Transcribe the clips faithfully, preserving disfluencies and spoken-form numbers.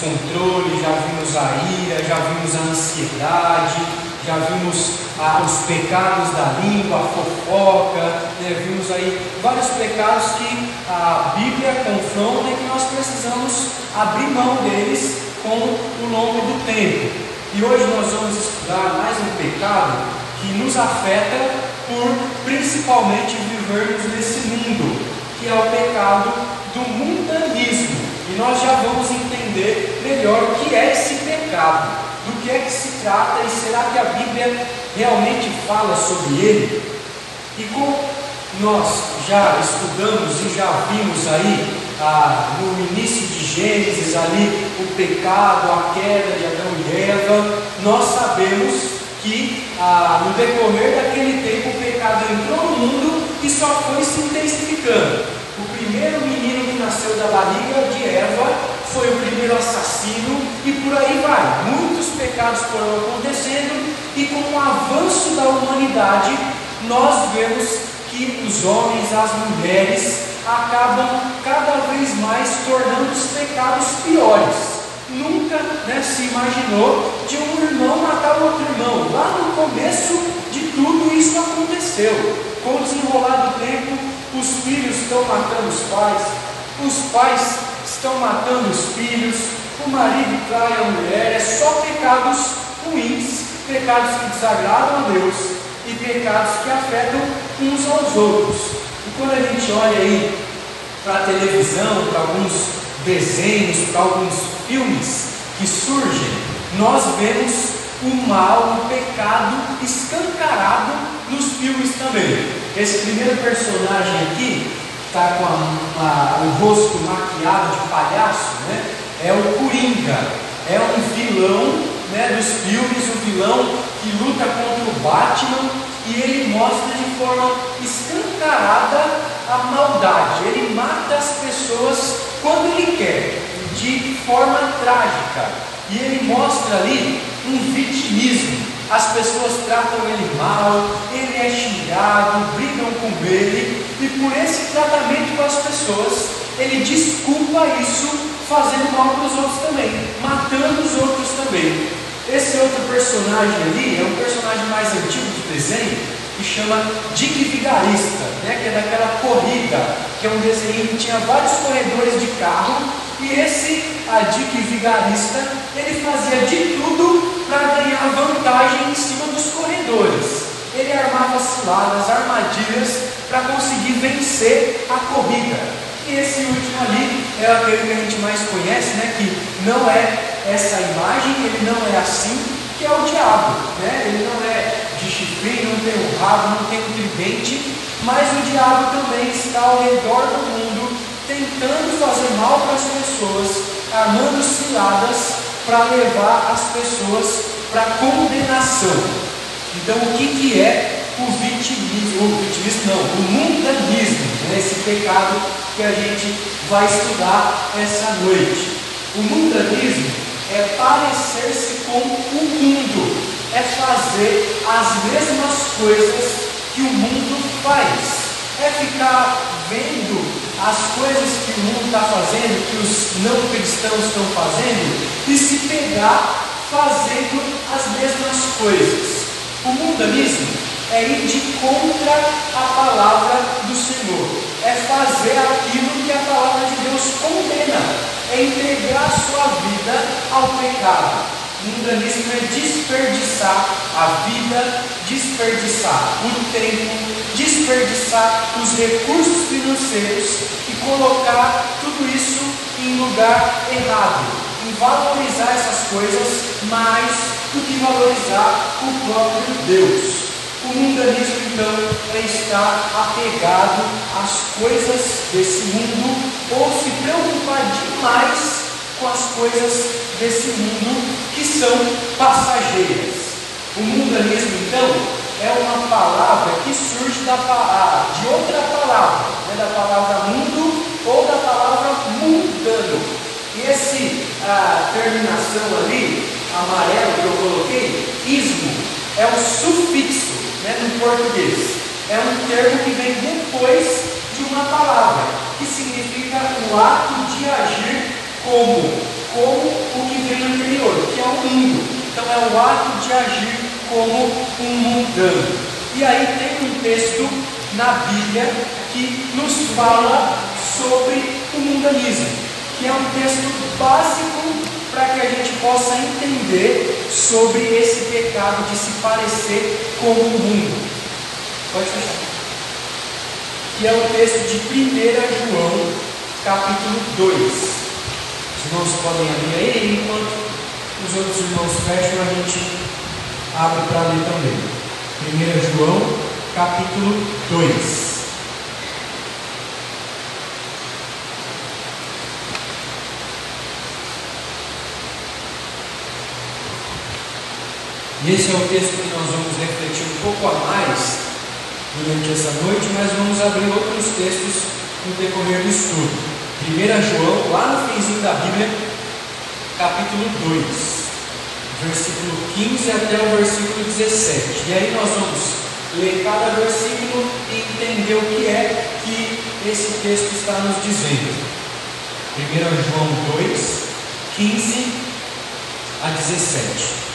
controle, já vimos a ira, já vimos a ansiedade, já vimos ah, os pecados da língua, a fofoca, né? Vimos aí vários pecados que a Bíblia confronta e que nós precisamos abrir mão deles com o longo do tempo. E hoje nós vamos estudar mais um pecado que nos afeta por principalmente vivermos nesse mundo, que é o pecado do mundanismo. E nós já vamos entender melhor o que é esse pecado, do que é que se trata e será que a Bíblia realmente fala sobre ele. E como nós já estudamos e já vimos aí ah, no início de Gênesis ali o pecado, a queda de Adão e Eva, nós sabemos que ah, no decorrer daquele tempo o pecado entrou no mundo e só foi se intensificando. O primeiro menino que nasceu da barriga de Eva foi o primeiro assassino e por aí vai. Muitos pecados foram acontecendo e com o avanço da humanidade nós vemos que os homens, as mulheres acabam cada vez mais tornando os pecados piores. Nunca né, se imaginou de um irmão matar outro irmão. Lá no começo de tudo isso aconteceu. Com o desenrolar do tempo, os filhos estão matando os pais, os pais estão matando os filhos, o marido trai a mulher. É só pecados ruins, pecados que desagradam a Deus e pecados que afetam uns aos outros. E quando a gente olha aí para a televisão, para alguns desenhos, para alguns filmes que surgem, nós vemos o mal, o pecado escancarado nos filmes também. Esse primeiro personagem aqui está com a, a, o rosto maquiado de palhaço, né? É o Coringa, é um vilão né, dos filmes, um vilão que luta contra o Batman e ele mostra de forma escancarada a maldade. Ele mata as pessoas quando ele quer, de forma trágica, e ele mostra ali um vitimismo. As pessoas tratam ele mal, ele é xingado, brigam com ele, e por esse tratamento com as pessoas, ele desculpa isso fazendo mal para os outros também, matando os outros também. Esse outro personagem ali é um personagem mais antigo do desenho, que chama Dick Vigarista, né? Que é daquela corrida, que é um desenho que tinha vários corredores de carro, e esse a Dick Vigarista, ele fazia de tudo para ganhar vantagem em cima dos corredores. Ele armava ciladas, armadilhas para conseguir vencer a corrida. E esse último ali é aquele que a gente mais conhece, né? Que não é essa imagem, ele não é assim, que é o diabo, né? Ele não é de chifre, não tem um rabo, não tem um tridente, mas o diabo também está ao redor do mundo, tentando fazer mal para as pessoas, armando ciladas para levar as pessoas para condenação. Então, o que, que é o vitimismo? O vitimismo não, o mundanismo, né? Esse pecado que a gente vai estudar essa noite. O mundanismo é parecer-se com o mundo, é fazer as mesmas coisas que o mundo faz, é ficar vendo as coisas que o mundo está fazendo, que os não cristãos estão fazendo, e se pegar fazendo as mesmas coisas. O mundanismo é ir de contra a palavra do Senhor, é fazer aquilo que a palavra de Deus condena, é entregar a sua vida ao pecado. O mundanismo é desperdiçar a vida, desperdiçar o tempo, desperdiçar os recursos financeiros e colocar tudo isso em lugar errado, em valorizar essas coisas mais do que valorizar o próprio Deus. O mundanismo, então, é estar apegado às coisas desse mundo ou se preocupar demais com as coisas desse mundo que são passageiras. O mundanismo, então, é uma palavra que surge da, de outra palavra, né? Da palavra mundo ou da palavra mundano. E essa a terminação ali, amarelo, que eu coloquei, ismo, é um sufixo, né, no português. É um termo que vem depois de uma palavra, que significa o ato de agir como, como o que veio anterior, que é o mundo. Então é o ato de agir como um mundano. E aí tem um texto na Bíblia que nos fala sobre o mundanismo, que é um texto básico para que a gente possa entender sobre esse pecado de se parecer com o mundo. Pode fechar. Que é o texto de primeira João, capítulo dois. Os irmãos podem abrir aí, enquanto os outros irmãos fecham, a gente abre para ler também. primeira João, capítulo dois. Esse é o texto que nós vamos refletir um pouco a mais durante essa noite, mas vamos abrir outros textos no decorrer do estudo. primeira João, lá no finzinho da Bíblia, capítulo dois, versículo quinze até o versículo dezessete. E aí nós vamos ler cada versículo e entender o que é que esse texto está nos dizendo. primeira João dois, quinze a dezessete.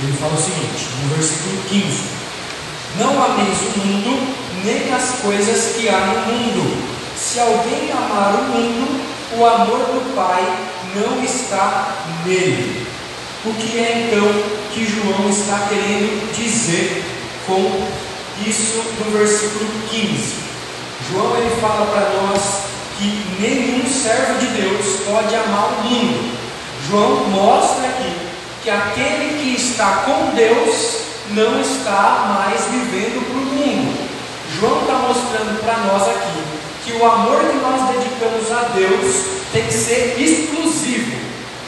Ele fala o seguinte, no versículo quinze: Não ameis o mundo, nem as coisas que há no mundo. Se alguém amar o mundo, o amor do Pai não está nele. O que é então que João está querendo dizer com isso no versículo quinze? João ele fala para nós que nenhum servo de Deus pode amar o mundo. João mostra aqui que aquele que está com Deus não está mais vivendo para o mundo. João está mostrando para nós aqui que o amor que nós dedicamos a Deus tem que ser exclusivo.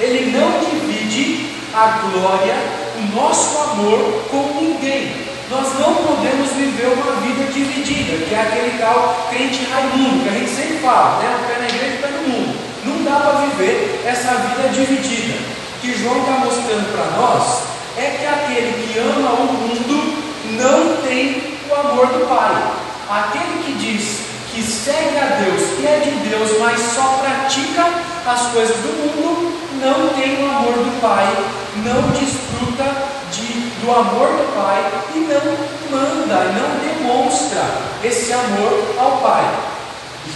Ele não divide a glória, o nosso amor, com ninguém. Nós não podemos viver uma vida dividida, que é aquele tal crente Raimundo, que a gente sempre fala, né? O pé na igreja e o pé no mundo. Não dá para viver essa vida dividida. Que João está mostrando para nós é que aquele que ama o mundo não tem o amor do Pai. Aquele que diz que segue a Deus, que é de Deus, mas só pratica as coisas do mundo, não tem o amor do Pai, não desfruta de, do amor do Pai e não manda, não demonstra esse amor ao Pai.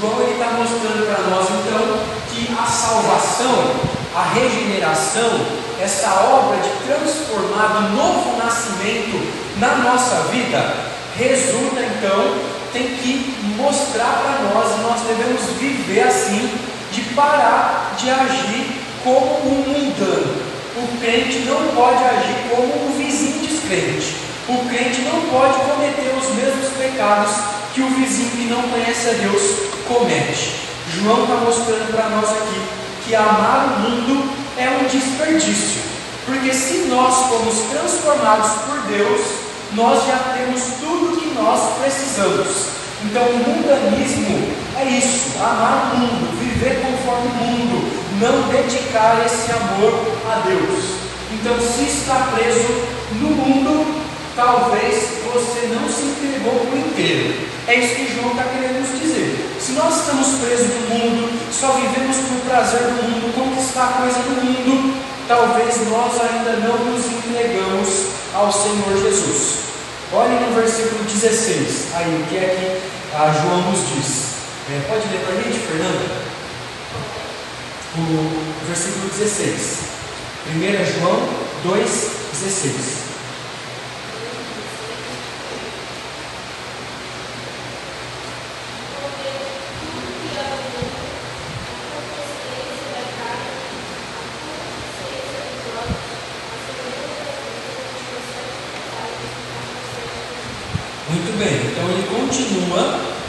João está mostrando para nós então que a salvação, a regeneração, essa obra de transformar do novo nascimento na nossa vida, resulta então, tem que mostrar para nós, nós devemos viver assim, de parar de agir como um mundano. O crente não pode agir como o vizinho descrente. O crente não pode cometer os mesmos pecados que o vizinho que não conhece a Deus comete. João está mostrando para nós aqui que amar o mundo é um desperdício, porque se nós formos transformados por Deus, nós já temos tudo que nós precisamos. Então o mundanismo é isso, amar o mundo, viver conforme o mundo, não dedicar esse amor a Deus. Então se está preso no mundo, talvez você não se entregou por inteiro. É isso que João está querendo nos dizer. Se nós estamos presos no mundo, só vivemos por prazer do mundo, conquistar coisa do mundo, talvez nós ainda não nos entregamos ao Senhor Jesus. Olhem no versículo dezesseis, aí o que é que a João nos diz. É, pode ler para a gente, Fernanda? O versículo dezesseis. primeira João dois, dezesseis.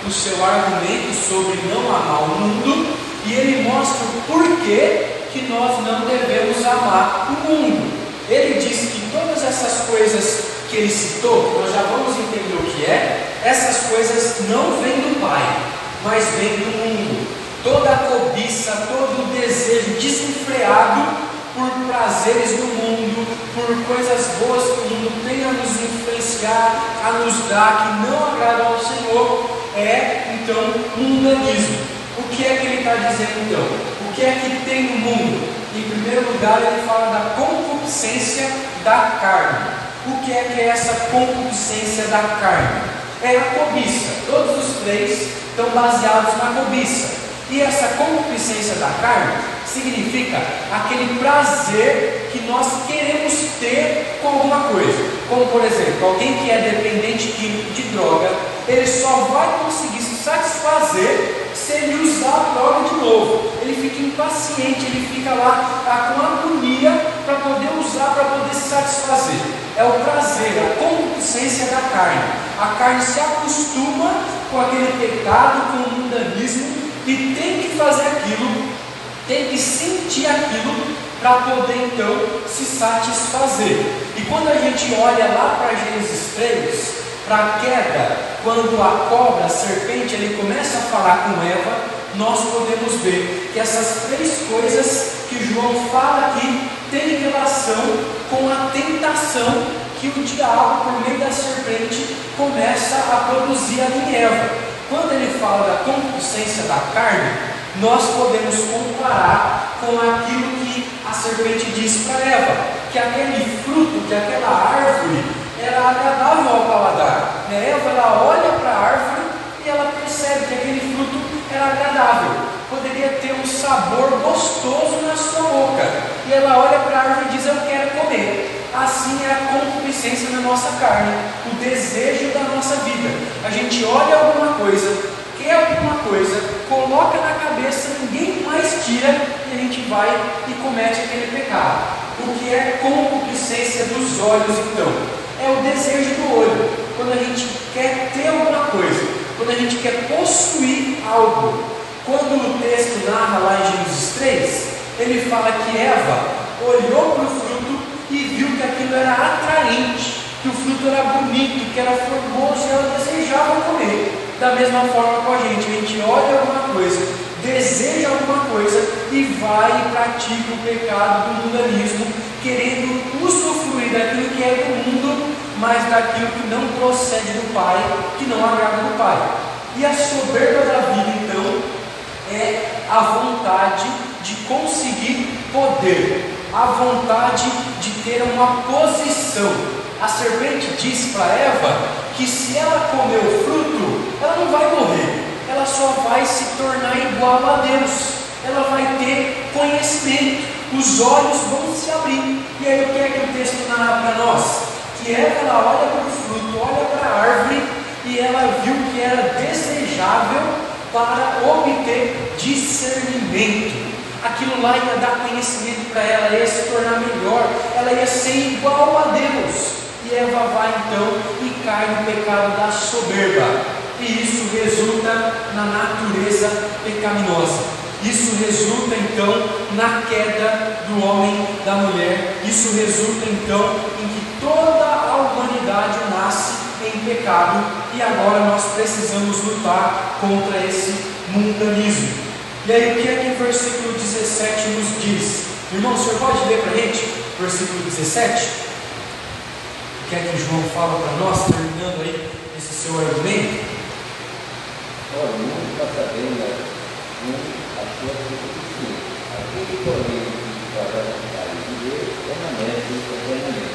O seu argumento sobre não amar o mundo, e ele mostra o porquê que nós não devemos amar o mundo. Ele diz que todas essas coisas que ele citou, nós já vamos entender o que é, essas coisas não vêm do Pai, mas vêm do mundo. Toda a cobiça, todo o desejo desenfreado por prazeres do mundo, por coisas boas que o mundo tem a nos influenciar, a nos dar, que não agrada ao Senhor, é então mundanismo. O que é que ele está dizendo então? O que é que tem no mundo? Em primeiro lugar, ele fala da concupiscência da carne. O que é que é essa concupiscência da carne? É a cobiça. Todos os três estão baseados na cobiça. E essa concupiscência da carne significa aquele prazer que nós queremos ter com alguma coisa. Como, por exemplo, alguém que é dependente químico de droga, ele só vai conseguir se satisfazer se ele usar a droga de novo. Ele fica impaciente, ele fica lá tá, com agonia para poder usar, para poder se satisfazer. É o prazer, a concupiscência da carne. A carne se acostuma com aquele pecado, com o mundanismo, e tem que fazer aquilo, tem que sentir aquilo para poder então se satisfazer. E quando a gente olha lá para Gênesis três, para a queda, quando a cobra, a serpente, ele começa a falar com Eva, nós podemos ver que essas três coisas que João fala aqui têm relação com a tentação que o diabo, por meio da serpente, começa a produzir ali em Eva. Quando ele fala da concupiscência da carne, nós podemos comparar com aquilo que a serpente disse para Eva, que aquele fruto, que aquela árvore, era agradável ao paladar. Né? Eva, ela olha para a árvore e ela percebe que aquele fruto era agradável, poderia ter um sabor gostoso na sua boca. E ela olha para a árvore e diz, eu quero comer. Assim é a concupiscência da nossa carne, o desejo da nossa vida. A gente olha alguma coisa, quer alguma coisa, coloca na cabeça, ninguém mais tira, e a gente vai e comete aquele pecado. O que é concupiscência dos olhos, então? É o desejo do olho. Quando a gente quer ter alguma coisa, quando a gente quer possuir algo. Quando o texto narra lá em Gênesis três, ele fala que Eva olhou para o fruto e viu que aquilo era atraente, que o fruto era bonito, que era formoso e ela desejava comer. Da mesma forma com a gente, a gente olha alguma coisa, deseja alguma coisa e vai e pratica o pecado do mundanismo, querendo usufruir daquilo que é do mundo, mas daquilo que não procede do Pai, que não agrada do Pai. E a soberba da vida, então, é a vontade de conseguir poder, a vontade de ter uma posição. A serpente disse para Eva que se ela comer o fruto, ela não vai morrer, ela só vai se tornar igual a Deus, ela vai ter conhecimento, os olhos vão se abrir. E aí o que é que o texto narra para nós? Que Eva, ela olha para o fruto, olha para a árvore e ela viu que era desejável para obter discernimento. Aquilo lá ia dar conhecimento para ela, ia se tornar melhor, ela ia ser igual a Deus. E Eva vai então e cai no pecado da soberba. E isso resulta na natureza pecaminosa. Isso resulta então na queda do homem, da mulher. Isso resulta então em que toda a humanidade nasce em pecado. E agora nós precisamos lutar contra esse mundanismo. E aí o que é que o versículo dezessete nos diz? Irmão, o senhor pode ler para a gente? Versículo dezessete? O que é que João fala para nós, terminando aí esse seu argumento? Ó, não sabendo a sua concupiscência, aquele porém que fala da vontade de Deus, permanece eternamente.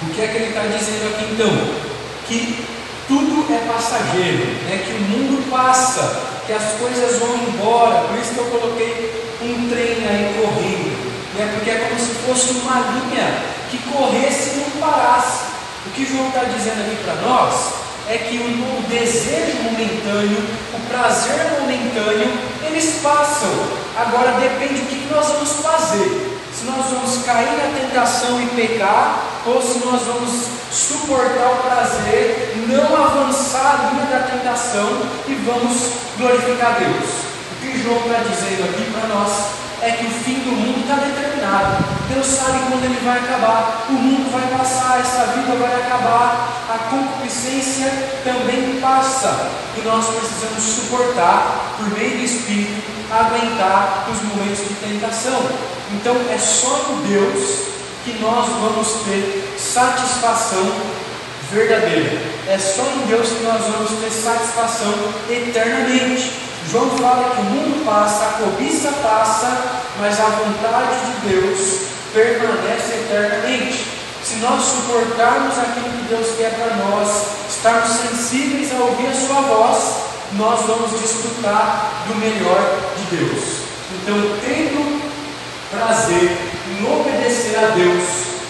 O que é que ele está dizendo aqui então? Que tudo é passageiro, né? Que o mundo passa, que as coisas vão embora. Por isso que eu coloquei um trem aí correndo, né? Porque é como se fosse uma linha que corresse e não parasse. O que João está dizendo aqui para nós é que o, o desejo momentâneo, o prazer momentâneo, eles passam. Agora depende do que nós vamos fazer. Se nós vamos cair na tentação e pecar, ou se nós vamos suportar o prazer, não avançar a linha da tentação e vamos glorificar Deus. O que João está dizendo aqui para nós é que o fim do mundo está determinado. Deus sabe quando ele vai acabar. O mundo vai passar, essa vida vai acabar, a concupiscência também passa, e nós precisamos suportar, por meio do Espírito, aguentar os momentos de tentação. Então é só com Deus que nós vamos ter satisfação verdadeira. É só em Deus que nós vamos ter satisfação eternamente. João fala que o mundo passa, a cobiça passa, mas a vontade de Deus permanece eternamente. Se nós suportarmos aquilo que Deus quer para nós, estarmos sensíveis a ouvir a sua voz, nós vamos desfrutar do melhor de Deus. Então, tendo prazer em obedecer a Deus,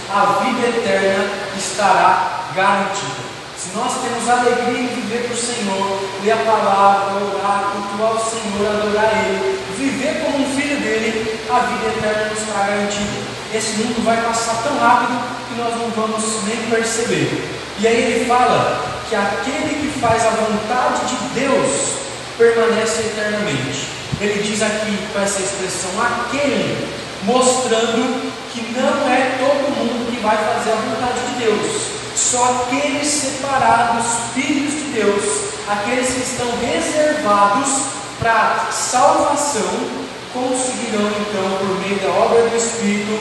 a vida eterna estará garantida. Se nós temos alegria em viver para o Senhor, ler a palavra, orar, cultuar o Senhor, adorar Ele, viver como um filho dEle, a vida eterna nos está garantida. Esse mundo vai passar tão rápido que nós não vamos nem perceber. E aí ele fala que aquele que faz a vontade de Deus permanece eternamente. Ele diz aqui com essa expressão aquele, mostrando que não é todo mundo que vai fazer a vontade de Deus. Só aqueles separados, filhos de Deus, aqueles que estão reservados para salvação, conseguirão então, por meio da obra do Espírito,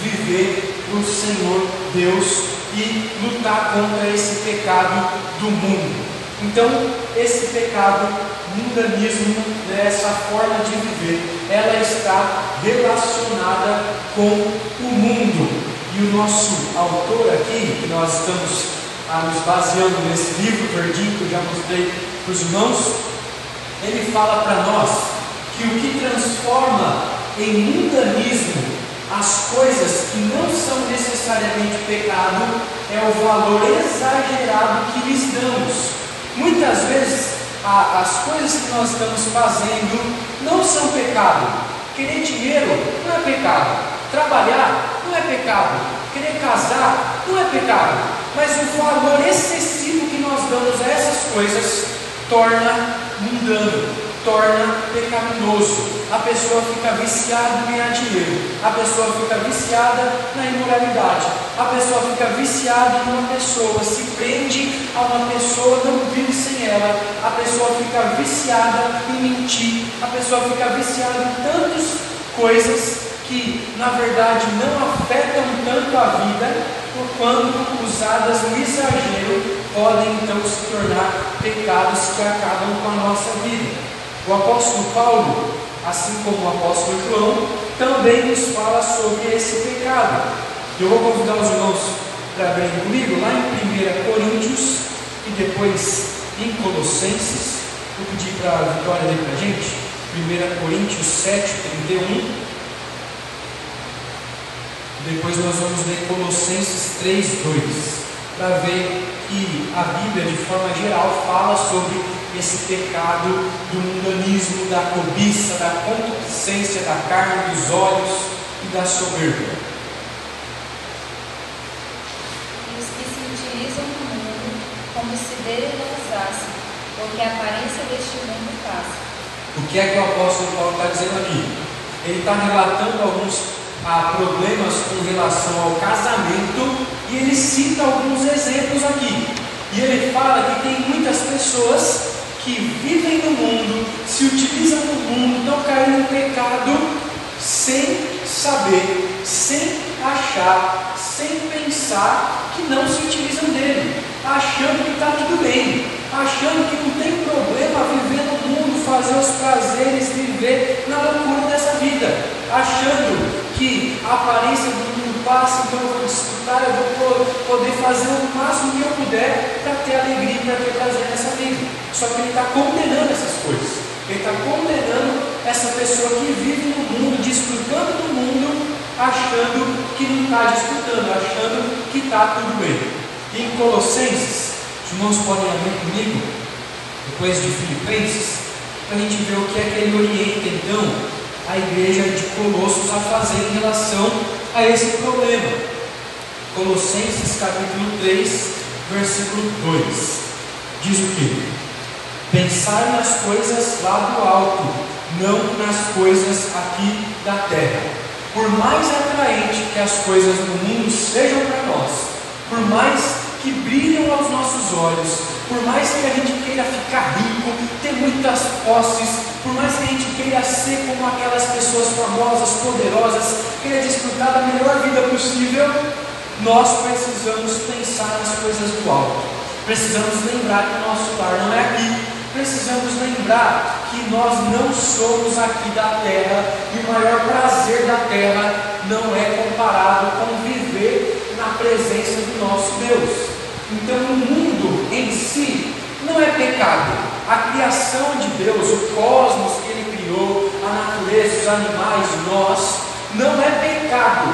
viver o Senhor Deus e lutar contra esse pecado do mundo. Então, esse pecado, mundanismo, né, essa forma de viver, ela está relacionada com o mundo. E o nosso autor aqui, que nós estamos ah, nos baseando nesse livro verdinho que eu já mostrei para os irmãos, ele fala para nós que o que transforma em mundanismo as coisas que não são necessariamente pecado é o valor exagerado que lhes damos. Muitas vezes ah, as coisas que nós estamos fazendo não são pecado. Querer dinheiro não é pecado. Trabalhar não é pecado, querer casar não é pecado, mas o valor excessivo que nós damos a essas coisas torna mundano, torna pecaminoso. A pessoa fica viciada em ganhar dinheiro, a pessoa fica viciada na imoralidade, a pessoa fica viciada em uma pessoa, se prende a uma pessoa, não vive sem ela, a pessoa fica viciada em mentir, a pessoa fica viciada em tantas coisas que na verdade não afetam tanto a vida, por quanto usadas no exagero podem então se tornar pecados que acabam com a nossa vida. O apóstolo Paulo, assim como o apóstolo João, também nos fala sobre esse pecado. Eu vou convidar os irmãos para abrirem comigo lá em primeira Coríntios e depois em Colossenses. Vou pedir para a Vitória ler para a gente, primeira Coríntios sete, trinta e um. Depois nós vamos ler Colossenses três, dois, para ver que a Bíblia, de forma geral, fala sobre esse pecado do mundanismo, da cobiça, da concupiscência, da carne, dos olhos e da soberba. E os que se utilizam do mundo como se dele não usassem, porque a aparência deste mundo passa. O que é que o apóstolo Paulo está dizendo aqui? Ele está relatando alguns há problemas com relação ao casamento, e ele cita alguns exemplos aqui, e ele fala que tem muitas pessoas que vivem no mundo, se utilizam do mundo, estão caindo em pecado, sem saber, sem achar, sem pensar que não se utilizam dele, achando que está tudo bem, achando que não tem problema viver no mundo, fazer os prazeres, viver na loucura dessa vida, achando que a aparência do mundo passa, então eu vou desfrutar, eu vou poder fazer o máximo que eu puder para ter alegria, para ter prazer nessa vida. Só que ele está condenando essas coisas. Ele está condenando essa pessoa que vive no mundo, desfrutando do mundo, achando que não está desfrutando, achando que está tudo bem. E em Colossenses, os irmãos podem abrir comigo, depois de Filipenses, para a gente ver o que é que ele orienta então a igreja de Colossos a fazer em relação a esse problema. Colossenses capítulo três, versículo dois, diz o que? Pensai nas coisas lá do alto, não nas coisas aqui da terra. Por mais atraente que as coisas do mundo sejam para nós, por mais que brilham aos nossos olhos, por mais que a gente queira ficar rico, ter muitas posses, por mais que a gente queira ser como aquelas pessoas famosas, poderosas, queira desfrutar da melhor vida possível, nós precisamos pensar nas coisas do alto. Precisamos lembrar que o nosso lar não é aqui. Precisamos lembrar que nós não somos aqui da terra, e o maior prazer da terra não é comparado com viver na presença do nosso Deus. Então o mundo em si não é pecado. A criação de Deus, o cosmos que Ele criou, a natureza, os animais, nós, não é pecado.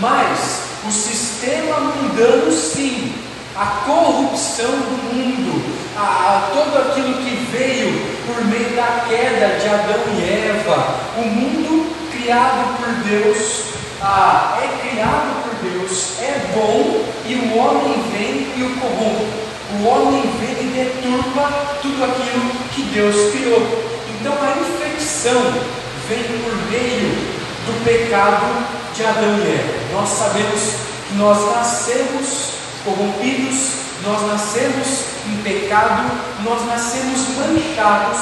Mas o sistema mundano sim, a corrupção do mundo, a, a todo aquilo que veio por meio da queda de Adão e Eva, o mundo criado por Deus, a, é criado por Deus, é bom, e o homem vem e o corrompe. O homem vem e deturpa tudo aquilo que Deus criou. Então a infecção vem por meio do pecado de Adão e Eva. Nós sabemos que nós nascemos corrompidos, nós nascemos em pecado, nós nascemos manchados,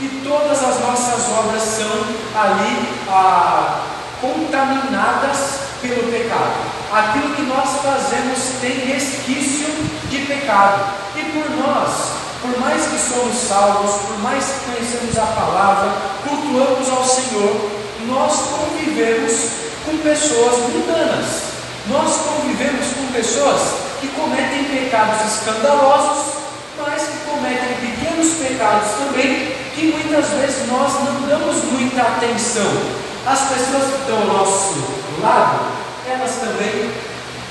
e todas as nossas obras são ali ah, contaminadas pelo pecado. Aquilo que nós fazemos tem resquício de pecado, e por nós, por mais que somos salvos, por mais que conhecemos a palavra, cultuamos ao Senhor, nós convivemos com pessoas mundanas. Nós convivemos com pessoas que cometem pecados escandalosos, mas que cometem pequenos pecados também, que muitas vezes nós não damos muita atenção. As pessoas que estão ao nosso lado, elas também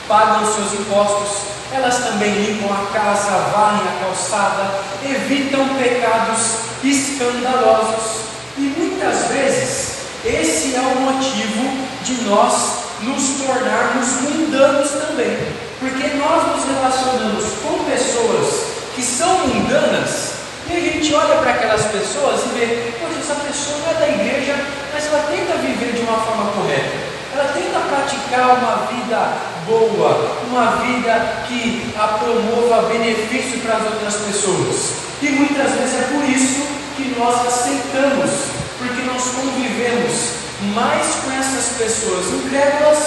pagam os seus impostos, elas também limpam a casa, varrem a calçada, evitam pecados escandalosos. E muitas vezes esse é o motivo de nós nos tornarmos mundanos também, porque nós nos relacionamos com pessoas que são mundanas, e a gente olha para aquelas pessoas e vê, poxa, essa pessoa não é da igreja, mas ela tenta viver de uma forma correta, ela tenta praticar uma vida boa, uma vida que a promova benefício para as outras pessoas, e muitas vezes é por isso que nós aceitamos, porque nós convivemos mais com essas pessoas incrédulas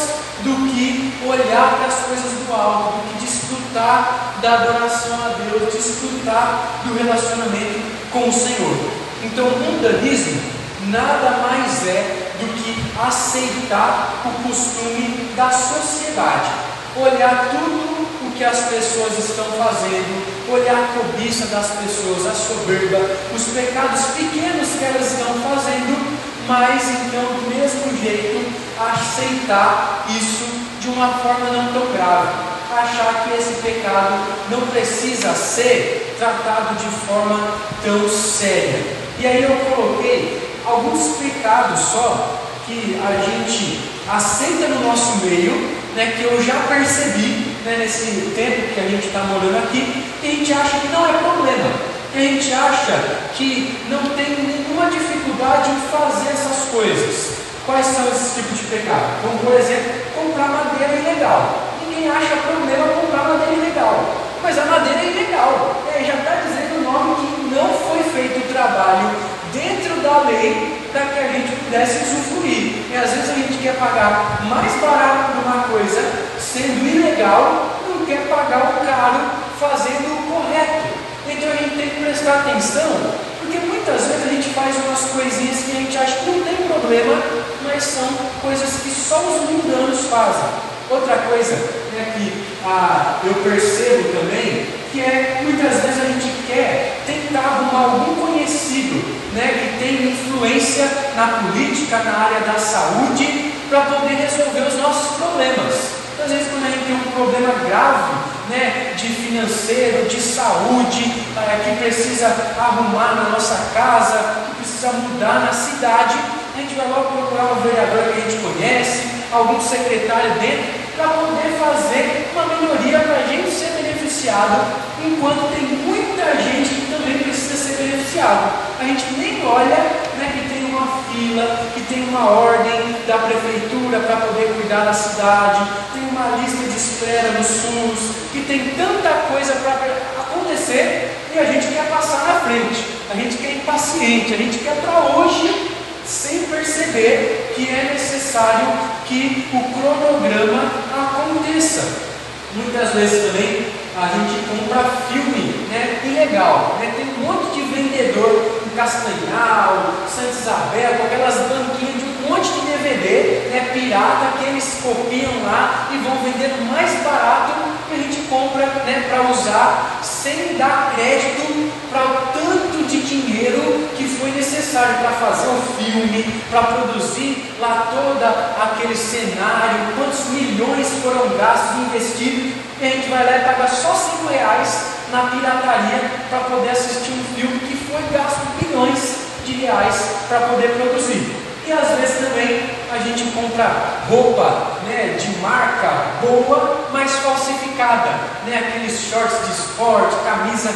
do que olhar para as coisas do alto, do que desfrutar da adoração a Deus, desfrutar do relacionamento com o Senhor. Então o mundanismo nada mais é do que aceitar o costume da sociedade, olhar tudo o que as pessoas estão fazendo, olhar a cobiça das pessoas, a soberba, os pecados pequenos que elas estão fazendo, mas então do mesmo jeito aceitar isso de uma forma não tão grave, achar que esse pecado não precisa ser tratado de forma tão séria. E aí eu coloquei alguns pecados só que a gente aceita no nosso meio, né, que eu já percebi, né, nesse tempo que a gente está morando aqui, e a gente acha que não é problema. A gente acha que não tem nenhuma dificuldade em fazer essas coisas. Quais são esses tipos de pecado? Como, por exemplo, comprar madeira ilegal. Ninguém acha problema comprar madeira ilegal, mas a madeira é ilegal. É, já está dizendo o nome que não foi feito o trabalho dentro da lei para que a gente pudesse usufruir. E às vezes a gente quer pagar mais barato por uma coisa, sendo ilegal, não quer pagar o caro fazendo o correto. Então a gente tem que prestar atenção, porque muitas vezes a gente faz umas coisinhas que a gente acha que não tem problema, mas são coisas que só os mundanos fazem. Outra coisa, né, que ah, eu percebo também, que é muitas vezes a gente quer tentar arrumar algum conhecido, né, que tem influência na política, na área da saúde, para poder resolver os nossos problemas. Às vezes quando a gente tem um problema grave, né, de financeiro, de saúde, que precisa arrumar na nossa casa, que precisa mudar na cidade, a gente vai logo procurar um vereador que a gente conhece, algum secretário dentro, para poder fazer uma melhoria para a gente ser beneficiado, enquanto tem muita gente que também precisa ser beneficiado. A gente nem olha é que tem uma fila, que tem uma ordem da prefeitura para poder cuidar da cidade, tem uma lista de espera no SUS, que tem tanta coisa para acontecer e a gente quer passar na frente, a gente quer impaciente, a gente quer para hoje, sem perceber que é necessário que o cronograma aconteça. Muitas vezes também a gente compra filme, né, ilegal, né? Tem um monte de vendedor em Castanhal, Santa Isabel, com aquelas banquinhas de um monte de D V D, né, pirata, que eles copiam lá e vão vendendo mais barato, que a gente compra, né, para usar sem dar crédito para o tanto de dinheiro que foi necessário para fazer o filme, para produzir lá todo aquele cenário, quantos milhões foram gastos, investidos, e a gente vai lá e paga só cinco reais na pirataria para poder assistir um filme que foi gasto bilhões de reais para poder produzir. E às vezes também a gente compra roupa, né, de marca boa, mas falsificada, né, aqueles shorts de esporte, camisa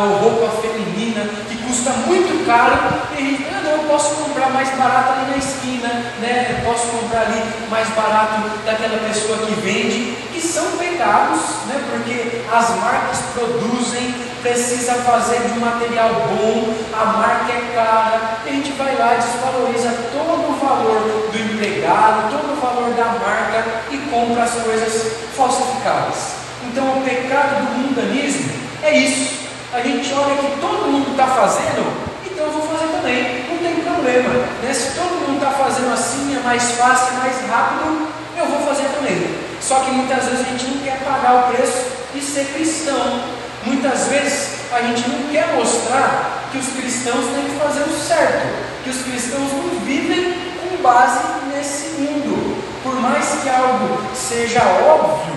ou roupa feminina que custa muito caro, e a gente, ah, não, eu posso comprar mais barato ali na esquina, né, eu posso comprar ali mais barato daquela pessoa que vende, que são pecados, né, porque as marcas produzem, precisa fazer de um material bom, a marca é cara, e a gente vai lá e desvaloriza todo o valor do empregado, todo o valor da marca e compra as coisas falsificadas. Então o pecado do mundanismo é isso, a gente olha que todo mundo está fazendo, então eu vou fazer também, não tem problema, né? Se todo mundo está fazendo assim, é mais fácil, é mais rápido, eu vou fazer também. Só que muitas vezes a gente não quer pagar o preço e ser cristão. Muitas vezes a gente não quer mostrar que os cristãos têm que fazer o certo, que os cristãos não vivem com base nesse mundo. Por mais que algo seja óbvio,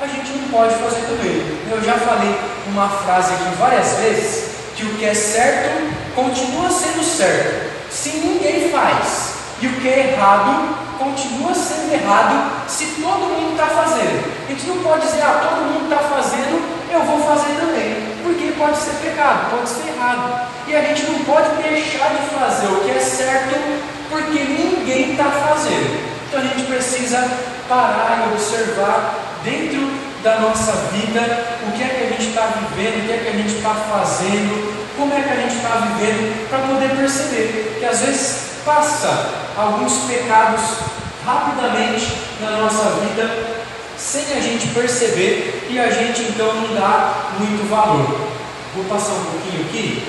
a gente não pode fazer também. Eu já falei uma frase aqui várias vezes, que o que é certo continua sendo certo, se ninguém faz. E o que é errado continua sendo errado se todo mundo está fazendo. A gente não pode dizer, ah, todo mundo está fazendo, eu vou fazer também, porque pode ser pecado, pode ser errado, e a gente não pode deixar de fazer o que é certo, porque ninguém está fazendo. Então a gente precisa parar e observar dentro da nossa vida, o que é que a gente está vivendo, o que é que a gente está fazendo, como é que a gente está vivendo, para poder perceber que às vezes passa alguns pecados rapidamente na nossa vida, sem a gente perceber, e a gente então não dá muito valor. Vou passar um pouquinho aqui,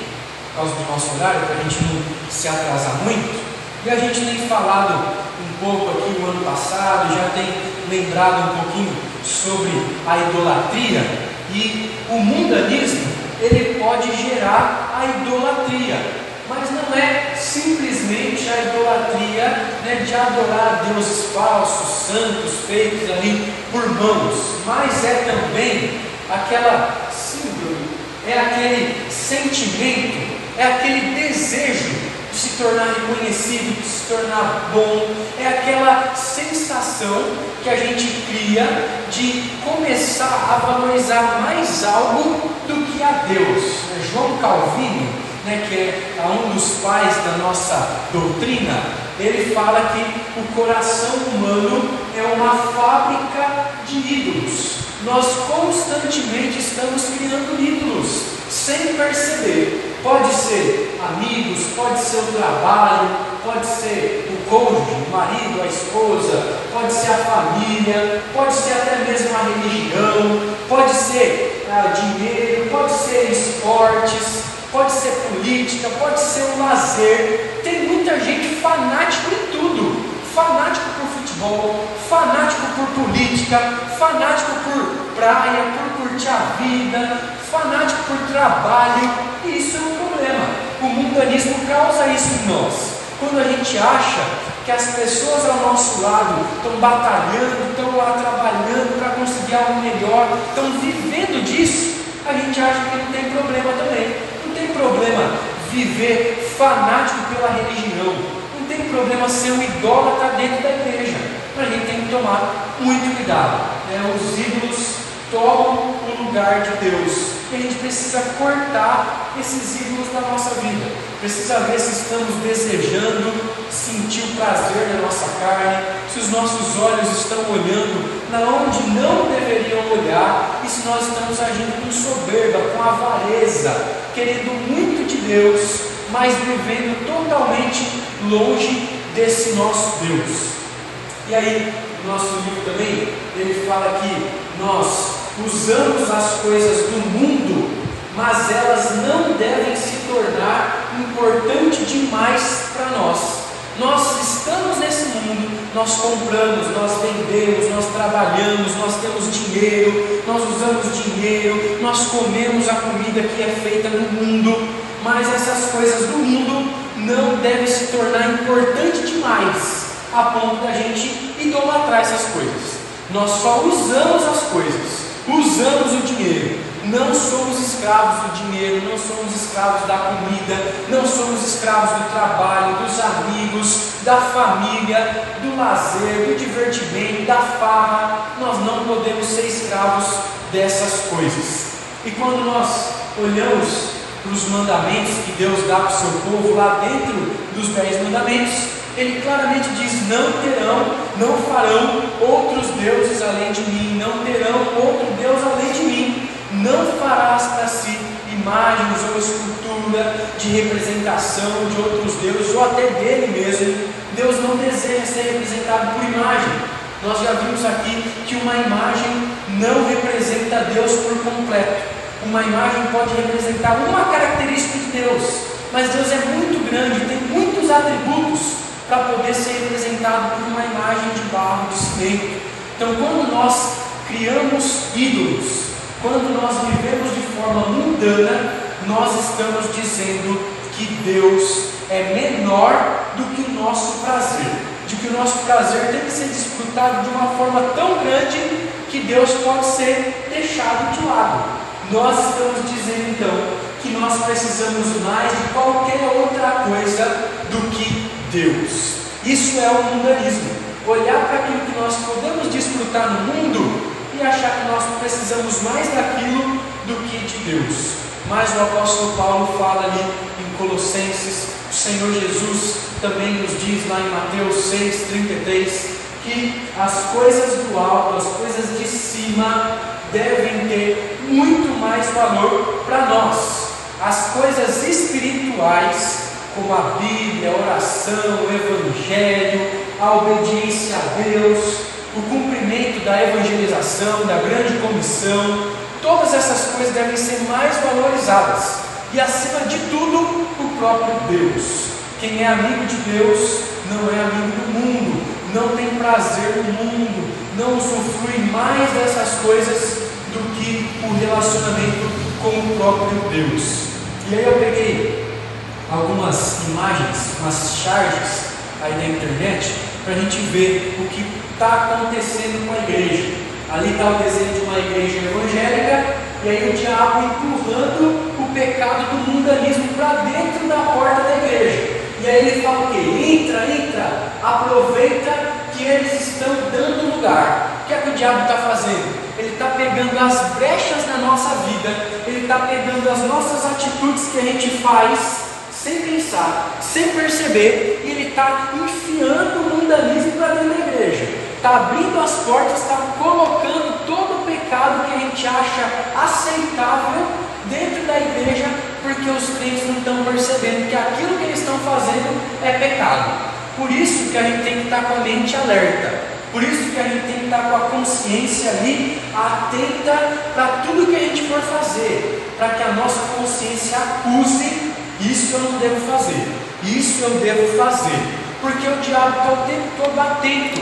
por causa do nosso horário, para a gente não se atrasar muito, e a gente tem falado um pouco aqui no ano passado, já tem lembrado um pouquinho sobre a idolatria, e o mundanismo, ele pode gerar a idolatria. Mas não é simplesmente a idolatria, né, de adorar deuses falsos, santos, feitos ali por mãos, mas é também aquela síndrome, é aquele sentimento, é aquele desejo de se tornar reconhecido, de se tornar bom, é aquela sensação que a gente cria de começar a valorizar mais algo do que a Deus. João Calvino, né, que é um dos pais da nossa doutrina, ele fala que o coração humano é uma fábrica de ídolos. Nós constantemente estamos criando ídolos, sem perceber. Pode ser amigos, pode ser o trabalho, pode ser o cônjuge, o marido, a esposa, pode ser a família, pode ser até mesmo a religião, pode ser ah, dinheiro, pode ser esportes, pode ser política, pode ser um lazer. Tem muita gente fanática em tudo, fanático por futebol, fanático por política, fanático por praia, por curtir a vida, fanático por trabalho, e isso é um problema. O mundanismo causa isso em nós, quando a gente acha que as pessoas ao nosso lado estão batalhando, estão lá trabalhando para conseguir algo melhor, estão vivendo disso, a gente acha que não tem problema também. Problema viver fanático pela religião, não tem problema ser um idólatra dentro da igreja, mas a gente tem que tomar muito cuidado, né? Os ídolos tomam o lugar de Deus. E a gente precisa cortar esses ídolos da nossa vida. Precisa ver se estamos desejando sentir o prazer da nossa carne, se os nossos olhos estão olhando na onde não deveriam olhar, e se nós estamos agindo com soberba, com avareza, querendo muito de Deus, mas vivendo totalmente longe desse nosso Deus. E aí, no nosso livro também, ele fala que nós usamos as coisas do mundo, mas elas não devem se tornar importante demais para nós. Nós estamos nesse mundo, nós compramos, nós vendemos, nós trabalhamos, nós temos dinheiro, nós usamos dinheiro, nós comemos a comida que é feita no mundo, mas essas coisas do mundo não devem se tornar importante demais a ponto da gente idolatrar essas coisas. Nós só usamos as coisas, usamos o dinheiro. Não somos escravos do dinheiro, não somos escravos da comida, não somos escravos do trabalho, dos amigos, da família, do lazer, do divertimento, da farra. Nós não podemos ser escravos dessas coisas. E quando nós olhamos para os mandamentos que Deus dá para o seu povo, lá dentro dos dez mandamentos, ele claramente diz: não terão, não farão outros deuses além de mim, não terão outro Deus além de mim. Não farás para si imagens ou escultura de representação de outros deuses ou até dele mesmo. Deus não deseja ser representado por imagem. Nós já vimos aqui que uma imagem não representa Deus por completo. Uma imagem pode representar uma característica de Deus, mas Deus é muito grande, tem muitos atributos para poder ser representado por uma imagem de barro, de cimento. Então, quando nós criamos ídolos, quando nós vivemos de forma mundana, nós estamos dizendo que Deus é menor do que o nosso prazer, de que o nosso prazer tem que ser desfrutado de uma forma tão grande que Deus pode ser deixado de lado. Nós estamos dizendo então que nós precisamos mais de qualquer outra coisa do que Deus. Isso é o mundanismo, olhar para aquilo que nós podemos desfrutar no mundo e achar que nós precisamos mais daquilo do que de Deus. Mas o apóstolo Paulo fala ali em Colossenses, o Senhor Jesus também nos diz lá em Mateus seis, trinta e três, que as coisas do alto, as coisas de cima, devem ter muito mais valor para nós. As coisas espirituais, como a Bíblia, a oração, o Evangelho, a obediência a Deus, o cumprimento da evangelização, da grande comissão, todas essas coisas devem ser mais valorizadas. E acima de tudo, o próprio Deus. Quem é amigo de Deus não é amigo do mundo, não tem prazer no mundo, não usufrui mais dessas coisas do que o relacionamento com o próprio Deus. E aí eu peguei algumas imagens, umas charges aí na internet, para a gente ver o que está acontecendo com a igreja. Ali está o desenho de uma igreja evangélica, e aí o diabo empurrando o pecado do mundanismo para dentro da porta da igreja. E aí ele fala o quê? Entra, entra, aproveita que eles estão dando lugar. O que é que o diabo está fazendo? Ele está pegando as brechas da nossa vida, ele está pegando as nossas atitudes que a gente faz sem pensar, sem perceber, e ele está enfiando o mundanismo para dentro da igreja, está abrindo as portas, está colocando todo o pecado que a gente acha aceitável dentro da igreja, porque os crentes não estão percebendo que aquilo que eles estão fazendo é pecado. Por isso que a gente tem que estar com a mente alerta, por isso que a gente tem que estar com a consciência ali atenta para tudo que a gente for fazer, para que a nossa consciência acuse: isso eu não devo fazer, isso eu devo fazer, porque o diabo está o tempo todo atento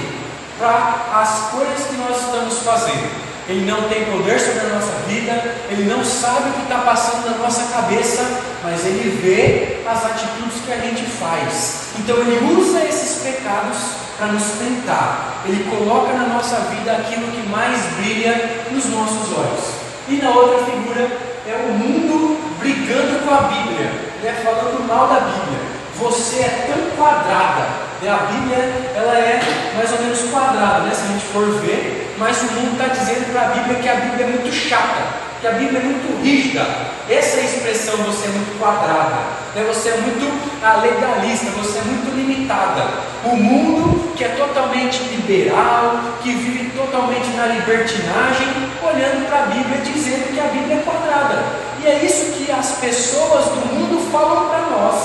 para as coisas que nós estamos fazendo. Ele não tem poder sobre a nossa vida, ele não sabe o que está passando na nossa cabeça, mas ele vê as atitudes que a gente faz. Então ele usa esses pecados para nos tentar, ele coloca na nossa vida aquilo que mais brilha nos nossos olhos. E na outra figura é o mundo brigando com a Bíblia, né? Falando mal da Bíblia. Você é tão quadrada, né? A Bíblia ela é mais ou menos quadrada, né? Se a gente for ver, mas o mundo está dizendo para a Bíblia que a Bíblia é muito chata, que a Bíblia é muito rígida. Essa expressão, você é muito quadrada, né? Você é muito legalista, você é muito limitada. O mundo que é totalmente liberal, que vive totalmente na libertinagem, olhando para a Bíblia dizendo que a Bíblia é quadrada. E é isso que as pessoas do mundo falam para nós.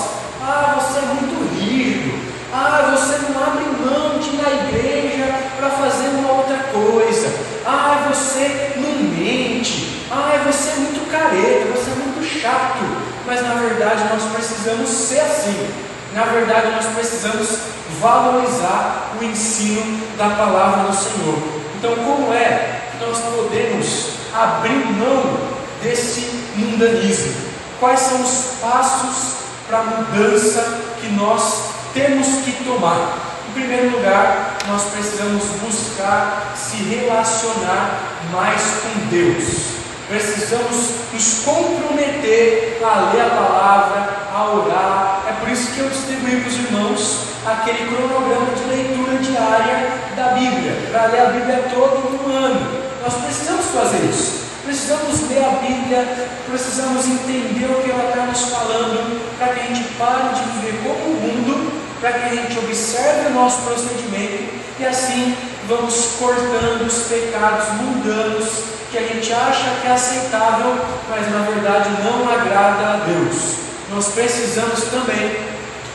Ah, você é muito rígido. Ah, você não abre mão de ir na igreja para fazer uma outra coisa. Ah, você não mente. Ah, você é muito careta, você é muito chato. Mas na verdade nós precisamos ser assim. Na verdade nós precisamos valorizar o ensino da palavra do Senhor. Então, como é que nós podemos abrir mão desse mundanismo? Quais são os passos para a mudança que nós temos que tomar? Em primeiro lugar, nós precisamos buscar se relacionar mais com Deus. Precisamos nos comprometer a ler a palavra, a orar. É por isso que eu distribuí para os irmãos aquele cronograma de leitura diária da Bíblia, para ler a Bíblia toda em um ano. Nós precisamos fazer isso. Precisamos ler a Bíblia, precisamos entender o que ela está nos falando, para que a gente pare de viver como o mundo, para que a gente observe o nosso procedimento, e assim vamos cortando os pecados mundanos que a gente acha que é aceitável, mas na verdade não agrada a Deus. Nós precisamos também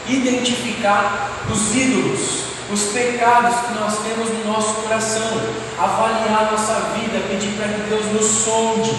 identificar os ídolos, os pecados que nós temos no nosso coração, avaliar nossa vida, pedir para que Deus nos sonde.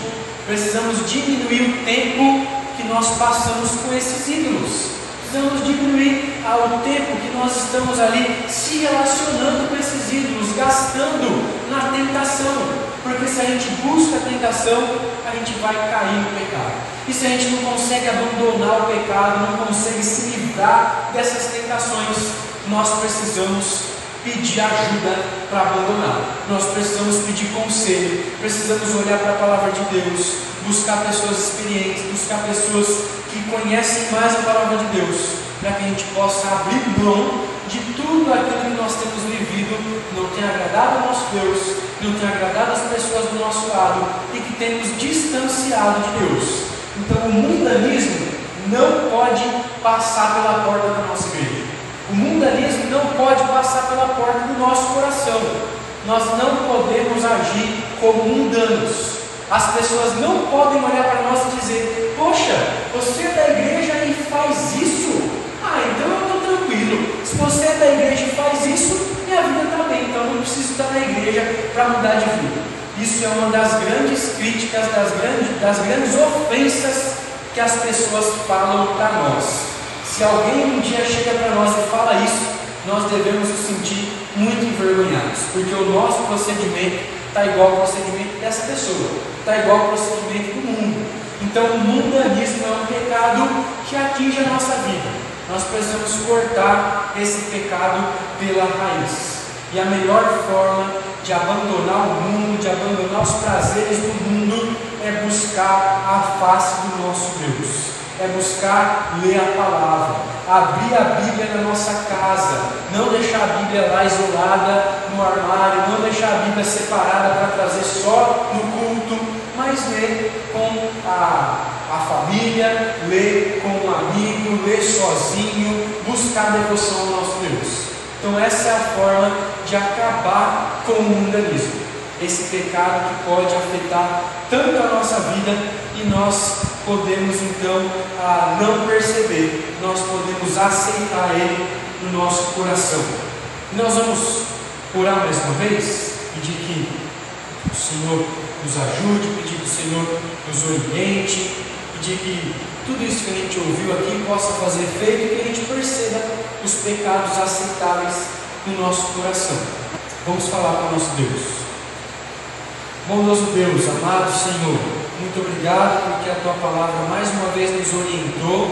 Precisamos diminuir o tempo que nós passamos com esses ídolos, precisamos diminuir o tempo que nós estamos ali se relacionando com esses ídolos, gastando na tentação, porque se a gente busca a tentação, a gente vai cair no pecado. E se a gente não consegue abandonar o pecado, não consegue se livrar dessas tentações, nós precisamos pedir ajuda para abandonar. Nós precisamos pedir conselho, precisamos olhar para a palavra de Deus, buscar pessoas experientes, buscar pessoas que conhecem mais a palavra de Deus, para que a gente possa abrir mão de tudo aquilo que nós temos vivido, não tem agradado ao nosso Deus, não tem agradado as pessoas do nosso lado e que tem nos distanciado de Deus. Então, o mundanismo não pode passar pela porta da nossa igreja. O mundanismo não pode passar pela porta do nosso coração. Nós não podemos agir como mundanos. As pessoas não podem olhar para nós e dizer: poxa, você é da igreja e faz isso? Ah, então eu estou tranquilo. Se você é da igreja e faz isso, minha vida também. Então eu não preciso estar na igreja para mudar de vida. Isso é uma das grandes críticas, das grandes, das grandes ofensas que as pessoas falam para nós. Se alguém um dia chega para nós e fala isso, nós devemos nos sentir muito envergonhados, porque o nosso procedimento está igual ao procedimento dessa pessoa, está igual ao procedimento do mundo. Então, o mundanismo é um pecado que atinge a nossa vida. Nós precisamos cortar esse pecado pela raiz. E a melhor forma de abandonar o mundo, de abandonar os prazeres do mundo, é buscar a face do nosso Deus. É buscar ler a palavra, abrir a Bíblia na nossa casa, não deixar a Bíblia lá isolada no armário, não deixar a Bíblia separada para trazer só no culto, mas ler com a, a família, ler com um amigo, ler sozinho, buscar a devoção ao nosso Deus. Então essa é a forma de acabar com o mundanismo, esse pecado que pode afetar tanto a nossa vida, e nós podemos então a não perceber, nós podemos aceitar ele no nosso coração. E nós vamos orar mais uma vez, pedir que o Senhor nos ajude, pedir que o Senhor nos oriente, pedir que tudo isso que a gente ouviu aqui possa fazer efeito e que a gente perceba os pecados aceitáveis no nosso coração. Vamos falar com o nosso Deus. Bondoso Deus, amado Senhor, muito obrigado porque a Tua palavra mais uma vez nos orientou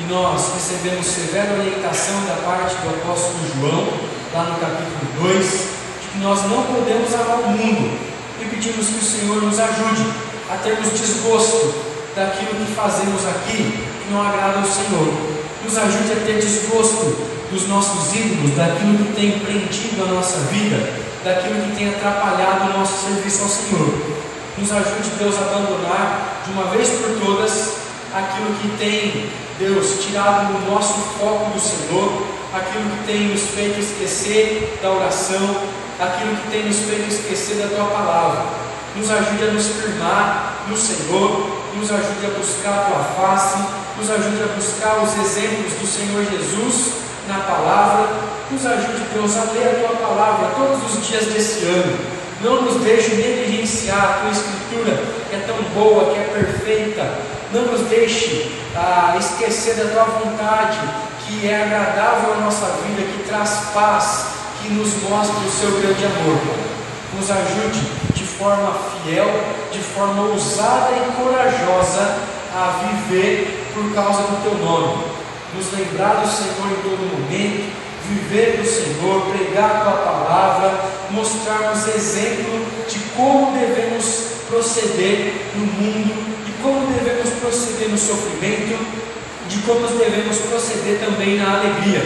e nós recebemos severa orientação da parte do apóstolo João, lá no capítulo dois, de que nós não podemos amar o mundo, e pedimos que o Senhor nos ajude a termos desgosto daquilo que fazemos aqui que não agrada ao Senhor. Nos ajude a ter desgosto dos nossos ídolos, daquilo que tem preenchido a nossa vida, daquilo que tem atrapalhado o nosso serviço ao Senhor. Nos ajude, Deus, a abandonar de uma vez por todas aquilo que tem, Deus, tirado o nosso foco do Senhor, aquilo que tem nos feito esquecer da oração, aquilo que tem nos feito esquecer da Tua Palavra. Nos ajude a nos firmar no Senhor, nos ajude a buscar a Tua face, nos ajude a buscar os exemplos do Senhor Jesus na Palavra, nos ajude, Deus, a ler a Tua Palavra todos os dias desse ano. Não nos deixe negligenciar a Tua Escritura, que é tão boa, que é perfeita. Não nos deixe ah, esquecer da Tua vontade, que é agradável à nossa vida, que traz paz, que nos mostra o Seu grande amor. Nos ajude de forma fiel, de forma ousada e corajosa a viver por causa do Teu nome. Nos lembrar do Senhor em todo momento, viver do Senhor, pregar a Tua palavra, mostrar-nos exemplo de como devemos proceder no mundo, como devemos proceder no sofrimento, de como devemos proceder também na alegria.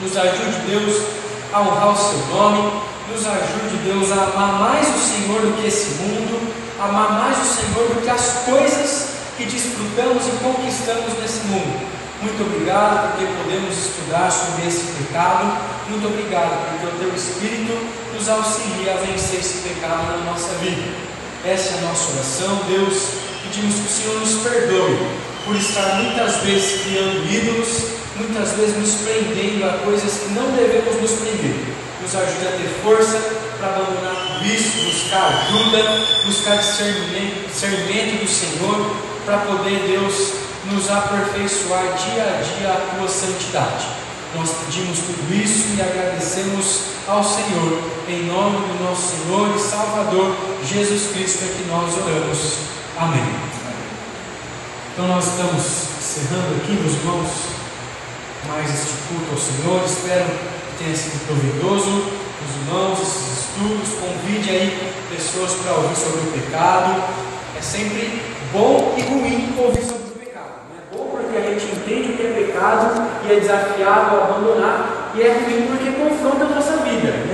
Nos ajude, Deus, a honrar o Seu nome, nos ajude, Deus, a amar mais o Senhor do que esse mundo, amar mais o Senhor do que as coisas que desfrutamos e conquistamos nesse mundo. Muito obrigado porque podemos estudar sobre esse pecado, muito obrigado porque o Teu Espírito nos auxilia a vencer esse pecado na nossa vida. Essa é a nossa oração, Deus. Pedimos que o Senhor nos perdoe por estar muitas vezes criando ídolos, muitas vezes nos prendendo a coisas que não devemos nos prender. Nos ajude a ter força para abandonar tudo isso, buscar ajuda, buscar discernimento, discernimento do Senhor, para poder, Deus, nos aperfeiçoar dia a dia a Tua santidade. Nós pedimos tudo isso e agradecemos ao Senhor, em nome do nosso Senhor e Salvador, Jesus Cristo, é que nós oramos. Amém. Então nós estamos encerrando aqui, meus irmãos, mais este culto ao Senhor. Espero que tenha sido proveitoso os irmãos, esses estudos. Convide aí pessoas para ouvir sobre o pecado. É sempre bom e ruim ouvir sobre o pecado, né? Bom porque a gente entende o que é pecado e é desafiado a abandonar, e é ruim porque confronta a nossa vida, né?